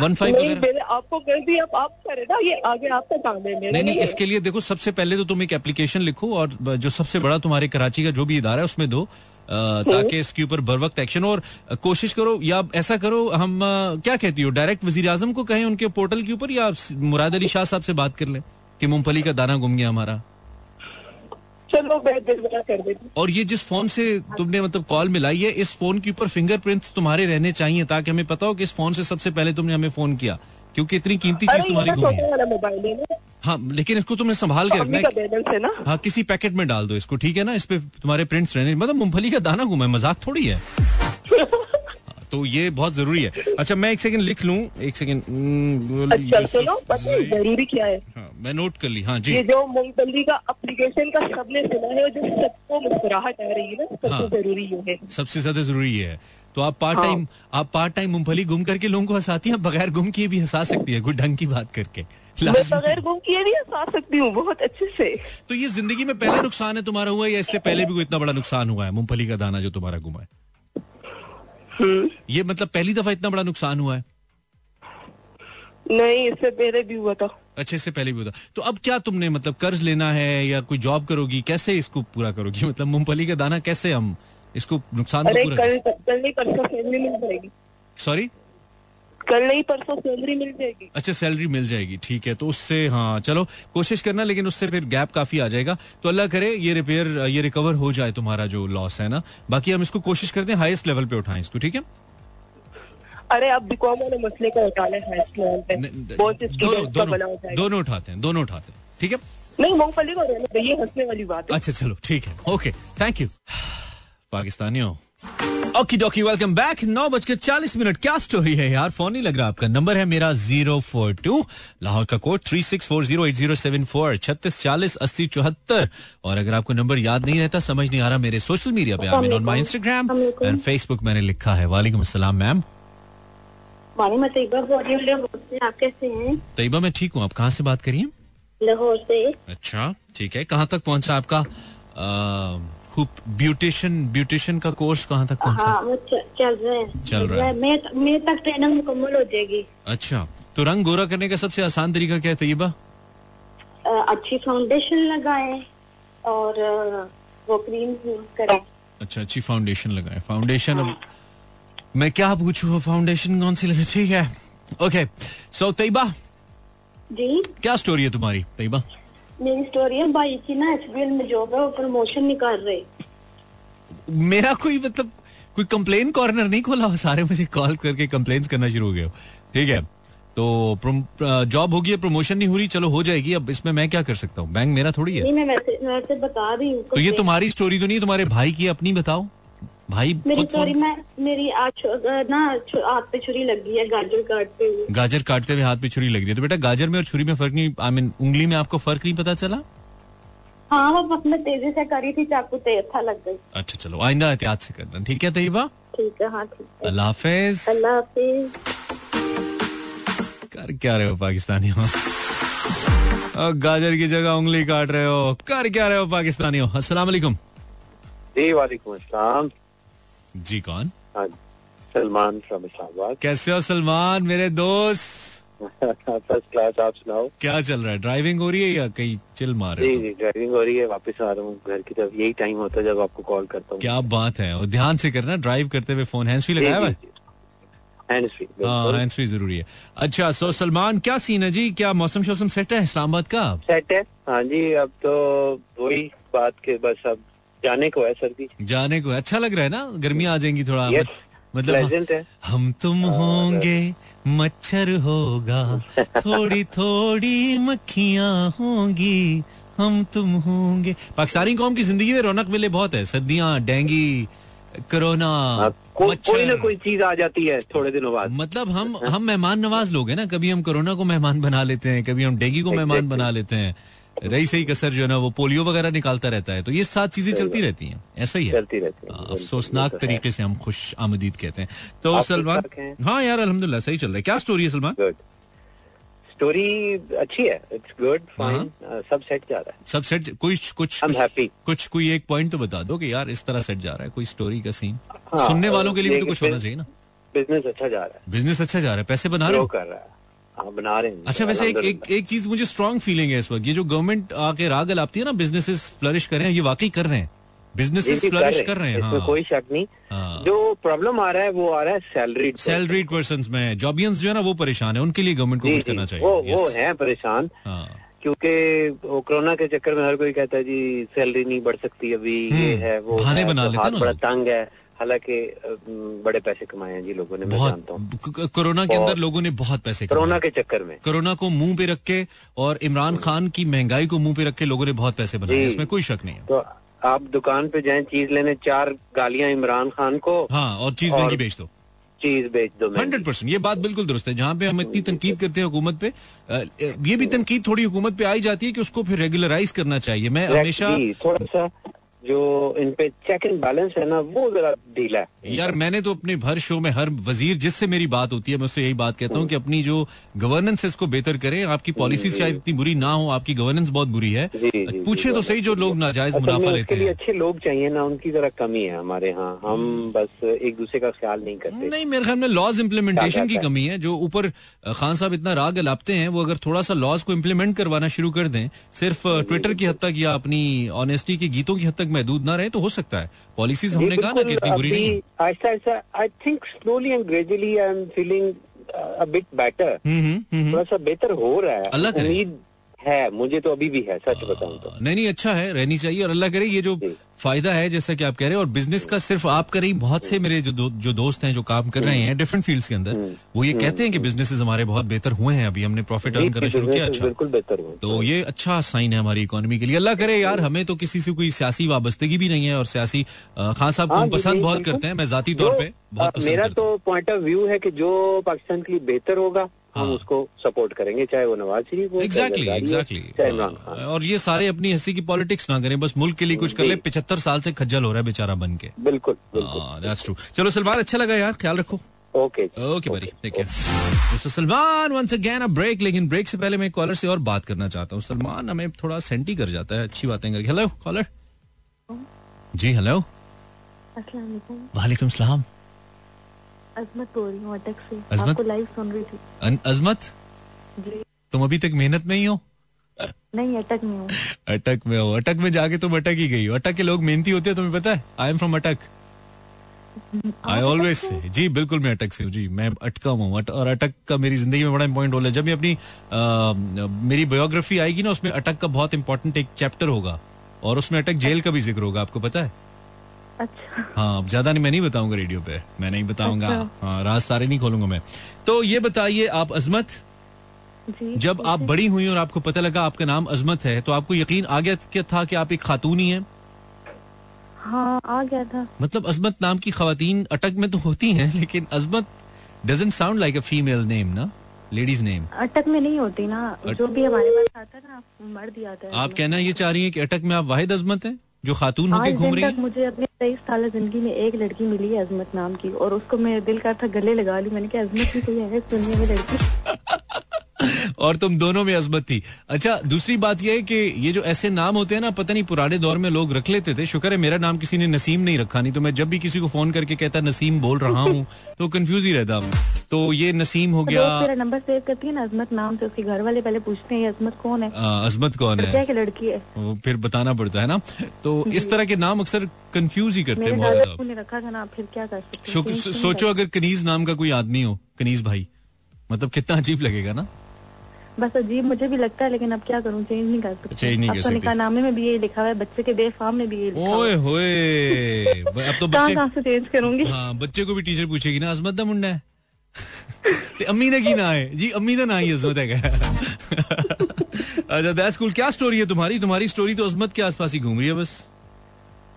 वन फाइव आपको कर दी, अब आप करें ना, ये आगे आपका काम है. नहीं, नहीं नहीं, इसके लिए देखो सबसे पहले तो तुम एक एप्लीकेशन लिखो, और जो सबसे बड़ा तुम्हारे कराची का जो भी इदारा है उसमें दो, ताकि इसके ऊपर बर वक्त एक्शन. और कोशिश करो, या ऐसा करो, हम क्या कहती हो डायरेक्ट वजीर आजम को कहें उनके पोर्टल के ऊपर, या मुराद अली शाह साहब से बात कर लें कि मूंगफली का दाना गुम गया हमारा. चलो कर देती. और ये जिस फोन से तुमने मतलब कॉल मिलाई है, इस फोन के ऊपर फिंगरप्रिंट्स तुम्हारे रहने चाहिए, ताकि हमें पता हो कि इस फोन से सबसे पहले तुमने हमें फोन किया, क्योंकि इतनी कीमती चीज तुम्हारी गुम है. हाँ, लेकिन इसको तुम्हें संभाल के रखना है. हाँ, किसी पैकेट में डाल दो इसको, ठीक है ना? इस पे तुम्हारे प्रिंट्स रहने, मतलब मूंगफली का दाना गुम है, मजाक थोड़ी है. तो ये बहुत जरूरी है. अच्छा, मैं एक सेकंड लिख लूं, एक सेकंड. अच्छा, सुनो, पता है जरूरी क्या है? हाँ, मैं नोट कर ली. हाँ जी, ये जो मूंगफली का एप्लीकेशन का सबने सुना है, जो सबको मुस्कुराहट आ रही है ना, सबसे हाँ, जरूरी ये है, सबसे ज्यादा जरूरी है. तो आप पार्ट हाँ, टाइम आप पार्ट टाइम मूंगफली गुम करके लोगों को हंसाती हैं, बगैर गुम किए भी हंसा सकती है, कोई ढंग की बात करके. मैं बगैर गुम किए भी हंसा सकती हूँ बहुत अच्छे से. तो ये जिंदगी में पहला नुकसान है तुम्हारा हुआ, या इससे पहले भी कोई इतना बड़ा नुकसान हुआ है? मूंगफली का दाना जो तुम्हारा गुमा है, ये मतलब पहली दफा इतना बड़ा नुकसान हुआ है? नहीं, इससे पहले भी हुआ था। अच्छा, इससे पहले भी हुआ था। तो अब क्या तुमने मतलब कर्ज लेना है या कोई जॉब करोगी, कैसे इसको पूरा करोगी? मतलब मूंगफली का दाना कैसे हम इसको नुकसान को पूरा करें? कल नहीं परसों सैलरी मिल जाएगी। सॉरी, कल नहीं परसों सैलरी मिल जाएगी। अच्छा, सैलरी मिल जाएगी, ठीक है। तो उससे हाँ चलो कोशिश करना, लेकिन उससे फिर गैप काफी आ जाएगा। तो अल्लाह करे ये रिपेयर ये रिकवर हो जाए तुम्हारा जो लॉस है ना। बाकी हम इसको कोशिश करते हैं हाईएस्ट लेवल पे उठाएं इसको, ठीक है? अरे आप बीकॉम वाले मसले का उठा लें, हाईएस्ट लेवल पे बहुत स्टूडेंट का बना होता है। दोनों उठाते हैं, दोनों उठाते हैं, ठीक है? नहीं, मूंगफली को रहने दो, ये हंसने वाली बात है। अच्छा चलो ठीक है, ओके, थैंक यू पाकिस्तानियों। Okey dokey, welcome back. नौ बजकर चालीस मिनट, क्या स्टोरी है यार, फोन नहीं लग रहा आपका। नंबर है मेरा जीरो फोर टू, लाहौर का code three six four zero eight zero seven four, छत्तीस चालीस अस्सी चौहत्तर। और अगर आपको नंबर याद नहीं रहता, समझ नहीं आ रहा, मेरे सोशल मीडिया पे I on my Instagram and Facebook मैंने लिखा है। वालेकुम अस्सलाम मैम। वालेकुम, तैयबा बोलिए। आप कैसे हैं? तैयबा मैं ठीक हूँ, आप कहाँ से बात करिए? लाहौर से। अच्छा ठीक है, कहाँ तक पहुँचा आपका ब्यूटिशन ब्यूटिशन का कोर्स, कहाँ तक पहुँचा? हाँ, चल रहा है, चल रहा है। मैं मैं तक ट्रेनिंग मुकम्मल हो जाएगी। अच्छा, तो रंग गोरा करने का सबसे आसान तरीका क्या है तैयबा? अच्छी फाउंडेशन लगाएं और वो क्रीम करें। अच्छा, अच्छी फाउंडेशन लगाएं। फाउंडेशन हाँ। मैं क्या पूछूं, फाउंडेशन कौन सी लगे? ठीक है, ओके। सो तैयबा जी, क्या स्टोरी है तुम्हारी तैयबा? मेरी स्टोरी है, भाई की ना एचबीएल में जॉब है, वो प्रमोशन नहीं कर रहे। मेरा कोई मतलब कोई कंप्लेन कॉर्नर नहीं खोला, सारे मुझे कॉल करके कंप्लेंट्स करना शुरू हो गए। ठीक है, तो जॉब होगी, प्रमोशन नहीं हो रही, चलो हो जाएगी, अब इसमें मैं क्या कर सकता हूँ, बैंक मेरा थोड़ी है। नहीं, मैं वैसे, मैं वैसे बता रही हूँ। तो ये तुम्हारी स्टोरी तो नहीं, तुम्हारे भाई की, अपनी बताओ भाई। मेरी स्टोरी में, मेरी आज ना हाथ पे छुरी लग गई है, गाजर काटते हुए। गाजर काटते हुए हाथ पे छुरी लग रही है? तो बेटा गाजर में और छुरी में फर्क नहीं, आई मीन उंगली में आपको फर्क नहीं पता चला? हाँ, वो अपने तेजी से करी थी, चाकू तेज था, लग गई। अच्छा चलो, आइंदा एहतियात से करना, ठीक है तैयबा? ठीक है, हाँ ठीक है। अल्लाह हाफिज। अल्लाह हाफिज। कर क्या रहे हो पाकिस्तानियों, गाजर की जगह उंगली काट रहे हो, कर क्या रहे हो पाकिस्तानियों। अस्सलाम वालेकुम। जी वालेकुम अस्सलाम। जी कौन? हाँ, सलमान फ्रॉम इस्लामाबाद। कैसे हो सलमान मेरे दोस्त? फर्स्ट क्लास, आप सुनाओ क्या चल रहा है? ड्राइविंग हो रही है या कहीं चिल मार रहे हो? जी जी, ड्राइविंग हो रही है, वापस आ रहा हूँ घर की तरफ, यही टाइम होता है जब आपको कॉल करता हूँ। क्या बात है, और ध्यान से करना ड्राइव करते हुए, फोन हैंड्स फ्री लगाया हुआ है। हैंड्स फ्री, हाँ हैंड्स फ्री जरूरी है। अच्छा, सो सलमान क्या सीन है जी, क्या मौसम शौसम सेट है इस्लामाबाद का? सेट है हाँ जी, अब तो वही बात के बस अब जाने को है, सर्दी जाने को है। अच्छा लग रहा है ना, गर्मी आ जाएंगी थोड़ा। yes, मतलब है। हम तुम होंगे, मच्छर होगा, थोड़ी थोड़ी मक्खियाँ होंगी, हम तुम होंगे। पाकिस्तानी कौम की जिंदगी में रौनक मेले बहुत है, सर्दियाँ, डेंगी, कोरोना, को, कोई ना कोई चीज आ जाती है थोड़े दिनों बाद। मतलब हम हम मेहमान नवाज लोग हैं ना, कभी हम कोरोना को मेहमान बना लेते हैं, कभी हम डेंगी को मेहमान बना लेते हैं, रही सही कसर जो है ना वो पोलियो वगैरह निकालता रहता है। तो ये सात चीजें चलती रहती हैं, ऐसा ही है, चलती रहती है। अफसोसनाक तरीके से हम खुश आमदीद कहते हैं। तो सलमान, हाँ यार अल्हम्दुलिल्लाह सही चल रहा है। क्या स्टोरी है सलमान? स्टोरी अच्छी है, इट्स गुड, फाइन, सब सेट जा रहा है, सब सेट। कोई कुछ कुछ कोई एक पॉइंट तो बता दो कि यार इस तरह सेट जा रहा है, कोई स्टोरी का सीन सुनने वालों के लिए तो कुछ होना चाहिए ना। बिजनेस अच्छा जा रहा है, बिजनेस अच्छा जा रहा है, पैसे बना रहे हैं, बना रहे हैं। अच्छा, वैसे एक, एक, एक चीज मुझे स्ट्रांग फीलिंग है इस वक्त, ये जो गवर्नमेंट आके राग लाती है ना, बिजनेसेस फ्लरिश कर रहे हैं, ये वाकई कर रहे हैं, बिजनेसेस फ्लरिश कर रहे हैं, इसमें हाँ। कोई शक नहीं। हाँ। जो प्रॉब्लम आ रहा है वो आ रहा है सैलरीड सैलरीड पर्संस में, जॉबियंस जो है ना वो परेशान है, उनके लिए गवर्नमेंट को कुछ करना चाहिए। वो है परेशान क्योंकि वो कोरोना के चक्कर में हर कोई कहता है जी सैलरी नहीं बढ़ सकती, अभी ये है वो बड़ा तंग है, हालांकि बड़े पैसे कमाए हैं जी लोगों ने, मैं जानता हूं कोरोना के अंदर लोगों ने बहुत पैसे कमाए, कोरोना के चक्कर में, कोरोना को मुंह पे रख के और इमरान खान की महंगाई को मुंह पे रख के लोगों ने बहुत पैसे बनाए, इसमें कोई शक नहीं है। तो आप दुकान पे जाएं चीज लेने, चार गालियां इमरान खान को, हाँ, और चीज महंगी बेच दो, चीज बेच दो। हंड्रेड परसेंट ये बात बिल्कुल दुरुस्त है। जहाँ पे हम इतनी तनकीद करते हैं हुकूमत पे, ये भी तनकीद थोड़ी हुकूमत पे आई जाती है कि उसको फिर रेगुलराइज करना चाहिए। मैं हमेशा जो इन पे चेक एंड बैलेंस है ना वो जरा ढीला है। यार मैंने तो अपने हर शो में हर वजीर जिससे मेरी बात होती है मैं उससे यही बात कहता हूँ कि अपनी जो गवर्नेंस है इसको बेहतर करें, आपकी पॉलिसी शायद इतनी बुरी ना हो, आपकी गवर्नेंस बहुत बुरी है। पूछे तो सही जो लोग नाजायज मुनाफा लेते हैं, अच्छे लोग चाहिए ना, उनकी जरा कमी है हमारे यहाँ। हम बस एक दूसरे का ख्याल नहीं करते। नहीं, मेरे ख्याल में लॉज इम्प्लीमेंटेशन की कमी है। जो ऊपर खान साहब इतना राग लापते हैं वो अगर थोड़ा सा लॉज को इम्प्लीमेंट करवाना शुरू कर दें, सिर्फ ट्विटर की हद तक या अपनी ऑनेस्टी के गीतों की हद तक महदूद ना रहे तो हो सकता है। पॉलिसीज हमने कहा ना कि इतनी बुरी नहीं। आहिस्ता आहिस्ता I think slowly and gradually I am feeling a bit better, थोड़ा सा बेहतर हो रहा है। अल्लाह करे, उम्मीद है मुझे तो अभी भी है, सच बताऊं तो। नहीं नहीं अच्छा है, रहनी चाहिए। और अल्लाह करे ये जो फायदा है जैसा कि आप कह रहे हैं। और बिजनेस का सिर्फ आप कर रही, बहुत से मेरे जो दो, जो दोस्त हैं जो काम कर रहे हैं डिफरेंट फील्ड्स के अंदर वो ये कहते हैं कि बिजनेसेस हमारे बहुत बेहतर हुए हैं, अभी हमने प्रॉफिट अर्न करना शुरू किया। अच्छा, बिल्कुल बेहतर हुआ, तो ये अच्छा साइन है हमारी इकोनॉमी के लिए। अल्लाह करे यार, हमें तो किसी से कोई सियासी वाबस्तगी भी नहीं है। और सियासी खान साहब को हम पसंद बहुत करते हैं, मैं जाती तौर पर बहुत। मेरा तो पॉइंट ऑफ व्यू है कि जो पाकिस्तान के लिए बेहतर होगा हम हाँ। उसको सपोर्ट करेंगे, चाहे वो नवाज शरीफ हो, एग्जैक्टली एग्जैक्टली। और ये सारे अपनी हंसी की पॉलिटिक्स ना करें, बस मुल्क के लिए कुछ कर ले। पिछहत्तर साल से खज्जल हो रहा है बेचारा बन के। बिल्कुल दैट्स ट्रू। चलो सलमान, अच्छा लगा यार, ख्याल रखो। ओके ओके बरी, ठीक है। सो Salman once again a break, लेकिन ब्रेक से पहले मैं कॉलर से और बात करना चाहता हूँ। सलमान हमें थोड़ा सेंटी कर जाता है अच्छी बातें करके। हेलो कॉलर जी। हेलो, अस्सलाम वालेकुम। वालेकुम सलाम। अजमत बोल रही हूँ अटक से, आपको लाइव सुन रही थी। अजमत जी, तुम अभी तक मेहनत में ही हो? नहीं, अटक में हो। अटक में हो, अटक में जाके तुम अटक ही गई हो। अटक के लोग मेहनती होते हैं, तुम्हें पता है। आई एम फ्रॉम अटक, आई ऑलवेज से जी बिल्कुल। मैं अटक से हूँ जी, मैं अटका हूँ। अट, और अटक का मेरी जिंदगी में बड़ा इंपॉर्टेंट रोल है। जब मैं अपनी आ, मेरी बायोग्राफी आएगी ना उसमें अटक का बहुत इंपॉर्टेंट एक चैप्टर होगा और उसमें अटक जेल का भी जिक्र होगा, आपको पता है। अच्छा हाँ, ज्यादा नहीं मैं नहीं बताऊंगा रेडियो पे, मैं नहीं बताऊंगा। अच्छा। हाँ, राज सारे नहीं खोलूंगा मैं। तो ये बताइए आप अजमत जी, जब जी, आप जी, बड़ी हुई और आपको पता लगा आपका नाम अजमत है तो आपको यकीन आ गया था कि आप एक खातून ही हैं? हाँ, आ गया था। मतलब अजमत नाम की खवातीन अटक में तो होती हैं, लेकिन Azmat doesn't sound like a female name ना, लेडीज नेम। अटक में नहीं होती ना, जो भी हमारे पास आता है ना मर्द ही आता है। आप कहना ये चाह रही है कि अटक में आप वाहिद अजमत है जो खातून होके घूम रही है? मुझे अपने तेईस साल जिंदगी में एक लड़की मिली है अजमत नाम की, और उसको मेरा दिल का था गले लगा लूं। मैंने कहा अजमत भी कोई है सुनने में लड़की। और तुम दोनों में अजमत थी। अच्छा, दूसरी बात यह है कि ये जो ऐसे नाम होते हैं ना, पता नहीं पुराने दौर में लोग रख लेते थे। शुक्र है मेरा नाम किसी ने नसीम नहीं रखा, नहीं तो मैं जब भी किसी को फोन करके कहता नसीम बोल रहा हूँ तो कंफ्यूज ही रहता हूँ। तो ये नसीम हो गया। मेरा नंबर सेव करती है ना अजमत नाम से, उसके घर वाले पहले पूछते हैं अजमत कौन है। आ, अजमत कौन है, क्या लड़की है, वो फिर बताना पड़ता है ना। तो इस तरह के नाम अक्सर कंफ्यूज ही करते हैं। रखा था ना, फिर क्या कर सकते हैं। सोचो अगर कनीज नाम का कोई आदमी हो, कनीज भाई, मतलब कितना अजीब लगेगा ना। बस अजीब मुझे भी लगता है, लेकिन अब क्या करूँ, चेंज नहीं कर सकते। चेंज नहीं कर सकते। निकाह नामे में भी ये लिखा हुआ है, बच्चे के बेफाम में भी ये लिखा हुआ है। ओए होए, अब तो बच्चे कहाँ से चेंज करूंगी। हाँ, बच्चे को भी टीचर पूछेगी ना अजमत दा मुंडा है। अम्मी ने की ना है जी, अम्मी ने ना ही अजमत है। अच्छा दैट्स कूल। क्या स्टोरी है तुम्हारी? तुम्हारी स्टोरी तो अजमत के आसपास ही घूम रही है बस।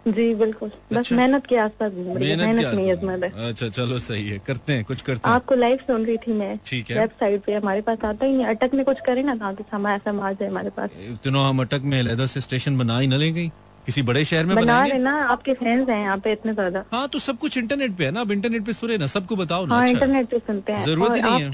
जी बिल्कुल, बस अच्छा। मेहनत के आसपास घूम रही है, मेहनत नहीं अजमत है। अच्छा चलो सही है, करते हैं कुछ करते हैं। आपको लाइव सुन रही थी मैं, ठीक है। वेबसाइट पे हमारे पास आता ही नहीं, अटक में कुछ करे ना, कहाँ के समाज है हमारे पास। इतना हम अटक में अलहदा से स्टेशन बना ही न ले गई, किसी बड़े शहर में बना लेना। आपके फैंस हैं यहाँ पे इतने ज्यादा। हाँ तो सब कुछ इंटरनेट पे है ना, आप इंटरनेट पे सुने ना, सबको बताओ ना। हाँ, अच्छा इंटरनेट पे सुनते हैं, जरूरत ही नहीं है।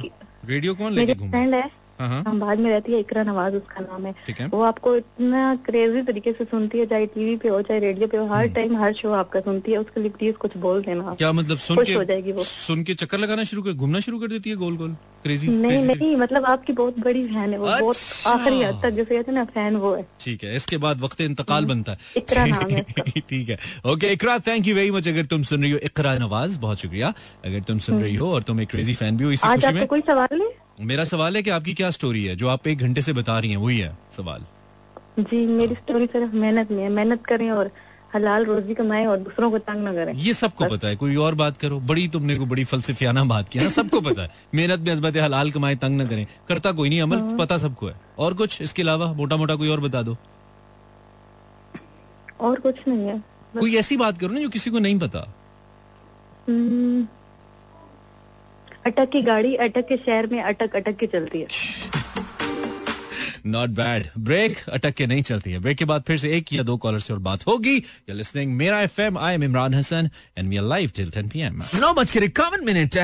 रेडियो कौन लेके घूम रहा है? इस्लामाबाद में रहती है इकरा नवाज उसका नाम है। वो आपको इतना क्रेजी तरीके से सुनती है, चाहे टीवी पे हो चाहे रेडियो पे हो, हर टाइम हर शो आपका सुनती है। उसके लिए प्लीज कुछ बोल देना। क्या मतलब सुन के हो जाएगी वो, सुन के चक्कर लगाना शुरू कर, घूमना शुरू कर देती है गोल गोल क्रेजी? नहीं नहीं, मतलब आपकी बहुत बड़ी फैन है वो, बहुत आखिरी हद तक जैसे कहते हैं ना फैन वो है। ठीक है, इसके बाद वक्त इंतकाल बनता है। इकरा नाम है। ठीक है okay Iqra, thank you very much. अगर तुम सुन रही हो इकरा नवाज, बहुत शुक्रिया अगर तुम सुन रही हो और तुम एक क्रेजी फैन भी हो। इसी खुशी में कोई सवाल है, मेरा सवाल है कि आपकी क्या स्टोरी है जो आप एक घंटे से बता रही हैं, वही है सवाल जी। मेरी स्टोरी सिर्फ मेहनत में है, मेहनत करें और हलाल रोजी कमाएं और दूसरों को तंग न करें। ये सबको पता है, कोई और बात करो। बड़ी तुमने को बड़ी फलसफियाना बात किया, सबको पता है। मेहनत में अजमत है, हलाल कमाएं तंग न करें, करता कोई नहीं, अमल पता सबको है। और कुछ इसके अलावा मोटा मोटा कोई और बता दो। और कुछ नहीं है, कोई ऐसी बात करो ना जो किसी को नहीं पता। अटक की गाड़ी अटक के शहर में अटक अटक के चलती है। Not bad. ब्रेक अटक के नहीं चलती है. ब्रेक के बाद फिर से एक या दो कॉलर से और बात होगी. You're listening Mera FM. I am Imran Hasan and we are live till ten p m. नौ बज के इक्यावन minute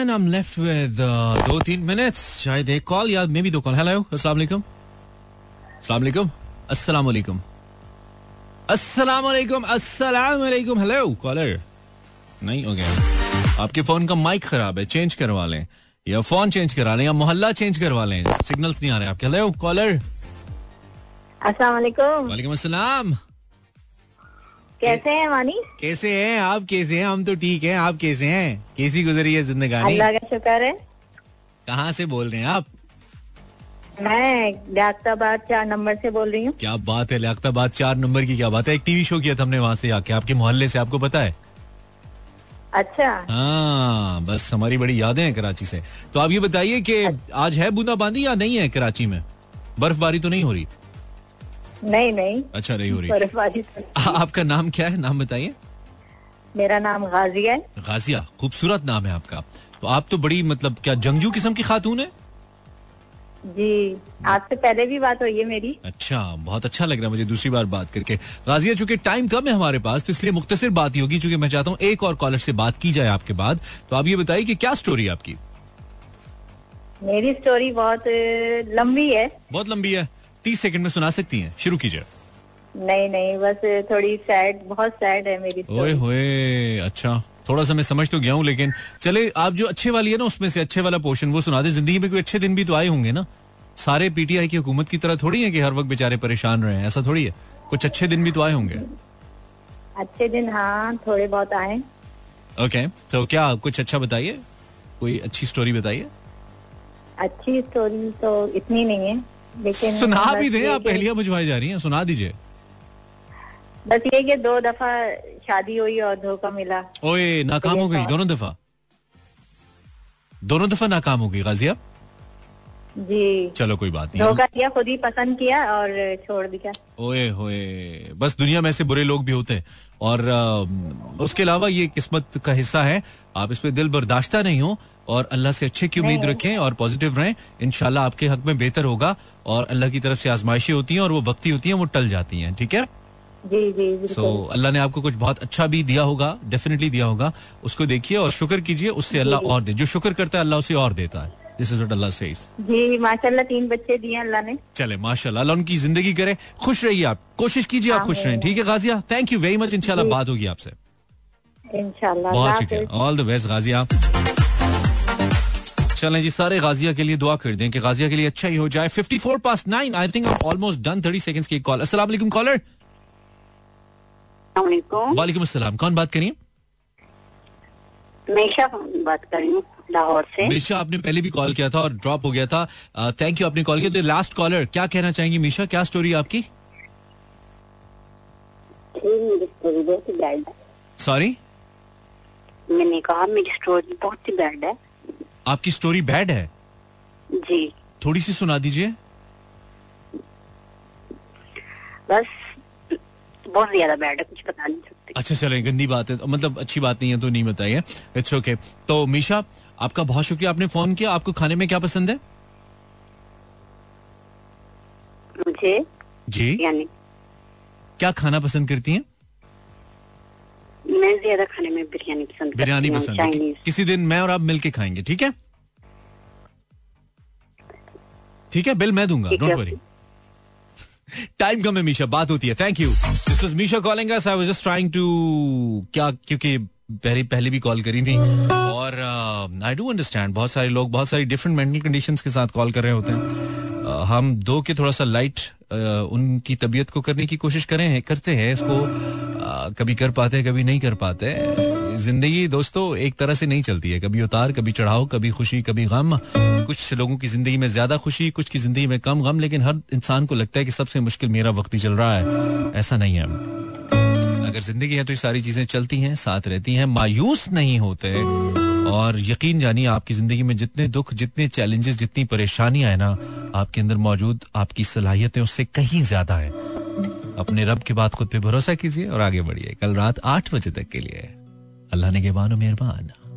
and I'm left with दो तीन मिनट्स. शायद एक कॉल या मे बी दो कॉल. हेलो, अस्सलाम वालेकुम. अस्सलाम वालेकुम. अस्सलाम वालेकुम. अस्सलाम वालेकुम. अस्सलाम वालेकुम. हेलो कॉलर नहीं हो गया. आपके फोन का माइक खराब है, चेंज करवा लें या फोन चेंज करा लें या मोहल्ला चेंज करवा लें. सिग्नल्स नहीं आ रहे आपके. Hello caller. अस्सलाम वालेकुम. वालेकुम अस्सलाम. कैसे हैं वानी? कैसे हैं आप? कैसे हैं? हम तो ठीक हैं, आप कैसे हैं? कैसी गुजरी है जिंदगानी? अल्लाह का शुक्र है. कहाँ से बोल रहे हैं आप? मैं लियाकताबाद चार नंबर से बोल रही हूँ. क्या बात है, लियाकताबाद चार नंबर की क्या बात है. एक टीवी शो किया था हमने वहाँ से आके, आपके मोहल्ले से, आपको पता है? अच्छा. हाँ, बस हमारी बड़ी यादें हैं कराची से. तो आप ये बताइए कि आज है बूंदाबांदी या नहीं है कराची में? बर्फबारी तो नहीं हो रही? नहीं नहीं. अच्छा, नहीं हो रही बर्फबारी. आपका नाम क्या है? नाम बताइए. मेरा नाम गाजिया है. गाजिया, खूबसूरत नाम है आपका. तो आप तो बड़ी मतलब क्या जंगजू किस्म की खातून है जी. आपसे पहले भी बात हुई है मेरी. अच्छा, बहुत अच्छा लग रहा है मुझे दूसरी बार बात करके. गाजिया, चूंकि टाइम कम है हमारे पास तो इसलिए मुख्तसर बात ही होगी, चूंकि मैं चाहता हूँ एक और कॉलर से बात की जाए आपके बाद. तो आप ये बताइए कि क्या स्टोरी है आपकी? मेरी स्टोरी बहुत लंबी है. बहुत लंबी है? तीस सेकंड में सुना सकती हैं? शुरू कीजिए. नहीं नहीं, बस थोड़ी सैड, बहुत सैड है मेरी स्टोरी. ओए होए. अच्छा, थोड़ा सा मैं समझ तो गया हूँ, लेकिन चले आप जो अच्छे वाली है ना उसमें से अच्छे वाला पोर्शन वो सुना दे. जिंदगी में कोई अच्छे दिन भी तो आए होंगे ना. सारे पीटीआई की हुकूमत की तरह थोड़ी है कि हर वक्त बेचारे परेशान रहे हैं, ऐसा थोड़ी है. कुछ अच्छे दिन भी तो आए होंगे. अच्छे दिन हाँ थोड़े बहुत आए. ओके, तो क्या कुछ अच्छा बताइए, कोई अच्छी स्टोरी बताइए. अच्छी स्टोरी तो इतनी नहीं है, लेकिन सुना भी दे. आप पहलियां बुझवाई जा रही है, सुना दीजिए. बस ये कि दो दफा शादी हुई और धोखा मिला. ओए, नाकाम हो गई दोनों दफा? दोनों दफा नाकाम हो गई गाजिया जी. चलो कोई बात नहीं. धोखा दिया, खुद ही पसंद किया और छोड़ दिया. ओए होए, बस दुनिया में ऐसे बुरे लोग भी होते हैं. और आ, उसके अलावा ये किस्मत का हिस्सा है. आप इस पे दिल बर्दाश्ता नहीं हो और अल्लाह से अच्छे की उम्मीद रखें और पॉजिटिव रहें. इंशाल्लाह आपके हक में बेहतर होगा. और अल्लाह की तरफ से आजमाइशें होती हैं और वो वक्ती होती हैं, वो टल जाती हैं. ठीक है जी जी. सो so, अल्लाह ने आपको कुछ बहुत अच्छा भी दिया होगा, डेफिनेटली दिया होगा, उसको देखिए और शुक्र कीजिए. उससे अल्लाह और दे, जो शुक्र करता है अल्लाह उसे और देता है. This is what Allah says जी. माशाल्लाह तीन बच्चे दिए अल्लाह ने. चले माशाल्लाह, अल्लाह उनकी जिंदगी करे. खुश रहिए आप, कोशिश कीजिए आप खुश रहें. ठीक है Ghazia, thank you very much. इंशाल्लाह बात होगी आपसे इंशाल्लाह. बहुत शुक्रिया, ऑल द बेस्ट गाजिया. चलें जी, सारे गाजिया के लिए दुआ कर दें कि गाजिया के लिए अच्छा ही हो जाए. Fifty four past nine, I think I am almost done. Thirty seconds की कॉल. अस्सलाम वालेकुम कॉलर. वालेकुम अस्सलाम. कौन बात करिए? मेशा बात कर रही हूँ लाहौर से. मेशा, आपने पहले भी कॉल किया था और ड्रॉप हो गया था. थैंक यू आपने कॉल किया. तो लास्ट कॉलर, क्या कहना चाहेंगी मेशा, क्या स्टोरी है आपकी? सॉरी, मैंने कहा मेरी स्टोरी बहुत ही बैड है. आपकी स्टोरी बैड है जी? थोड़ी सी सुना दीजिए. बस बहुत ज्यादा बैड है, कुछ बता नहीं सकते. अच्छा चलें, गंदी बात है, मतलब अच्छी बात नहीं है तो नहीं बताइए. It's okay. तो मीशा, आपका बहुत शुक्रिया आपने फोन किया. आपको खाने में क्या पसंद है? मुझे जी यानी क्या खाना पसंद करती हैं? मैं ज्यादा खाने में बिरयानी पसंद बिरयानी पसंद है. किसी दिन मैं और आप मिलके खाएंगे, ठीक है? ठीक है, बिल मैं दूंगा, डोंट वरी. टाइम कम है मीशा, बात होती है. Thank you. This was Misha calling us. I was just trying to क्या, क्योंकि पहले पहले भी कॉल करी थी और आई डू अंडरस्टैंड बहुत सारे लोग बहुत सारी डिफरेंट मेंटल कंडीशंस के साथ कॉल कर रहे होते हैं. uh, हम दो के थोड़ा सा लाइट uh, उनकी तबीयत को करने की कोशिश करें करते हैं इसको. uh, कभी कर पाते हैं, कभी नहीं कर पाते. जिंदगी दोस्तों एक तरह से नहीं चलती है, कभी उतार कभी चढ़ाव, कभी खुशी कभी गम. कुछ लोगों की जिंदगी में ज्यादा खुशी, कुछ की जिंदगी में कम गम, लेकिन हर इंसान को लगता है कि सबसे मुश्किल मेरा वक्त ही चल रहा है. ऐसा नहीं है. अगर जिंदगी है तो ये सारी चीजें चलती हैं, साथ रहती हैं, मायूस नहीं होते. और यकीन जानिए आपकी जिंदगी में जितने दुख, जितने चैलेंजेस, जितनी परेशानियां हैं ना, आपके अंदर मौजूद आपकी सलाहियतें उससे कहीं ज्यादा है. अपने रब के बाद खुद पे भरोसा कीजिए और आगे बढ़िए. कल रात आठ बजे तक के लिए अल्लाह ने के बानो मेहरबान.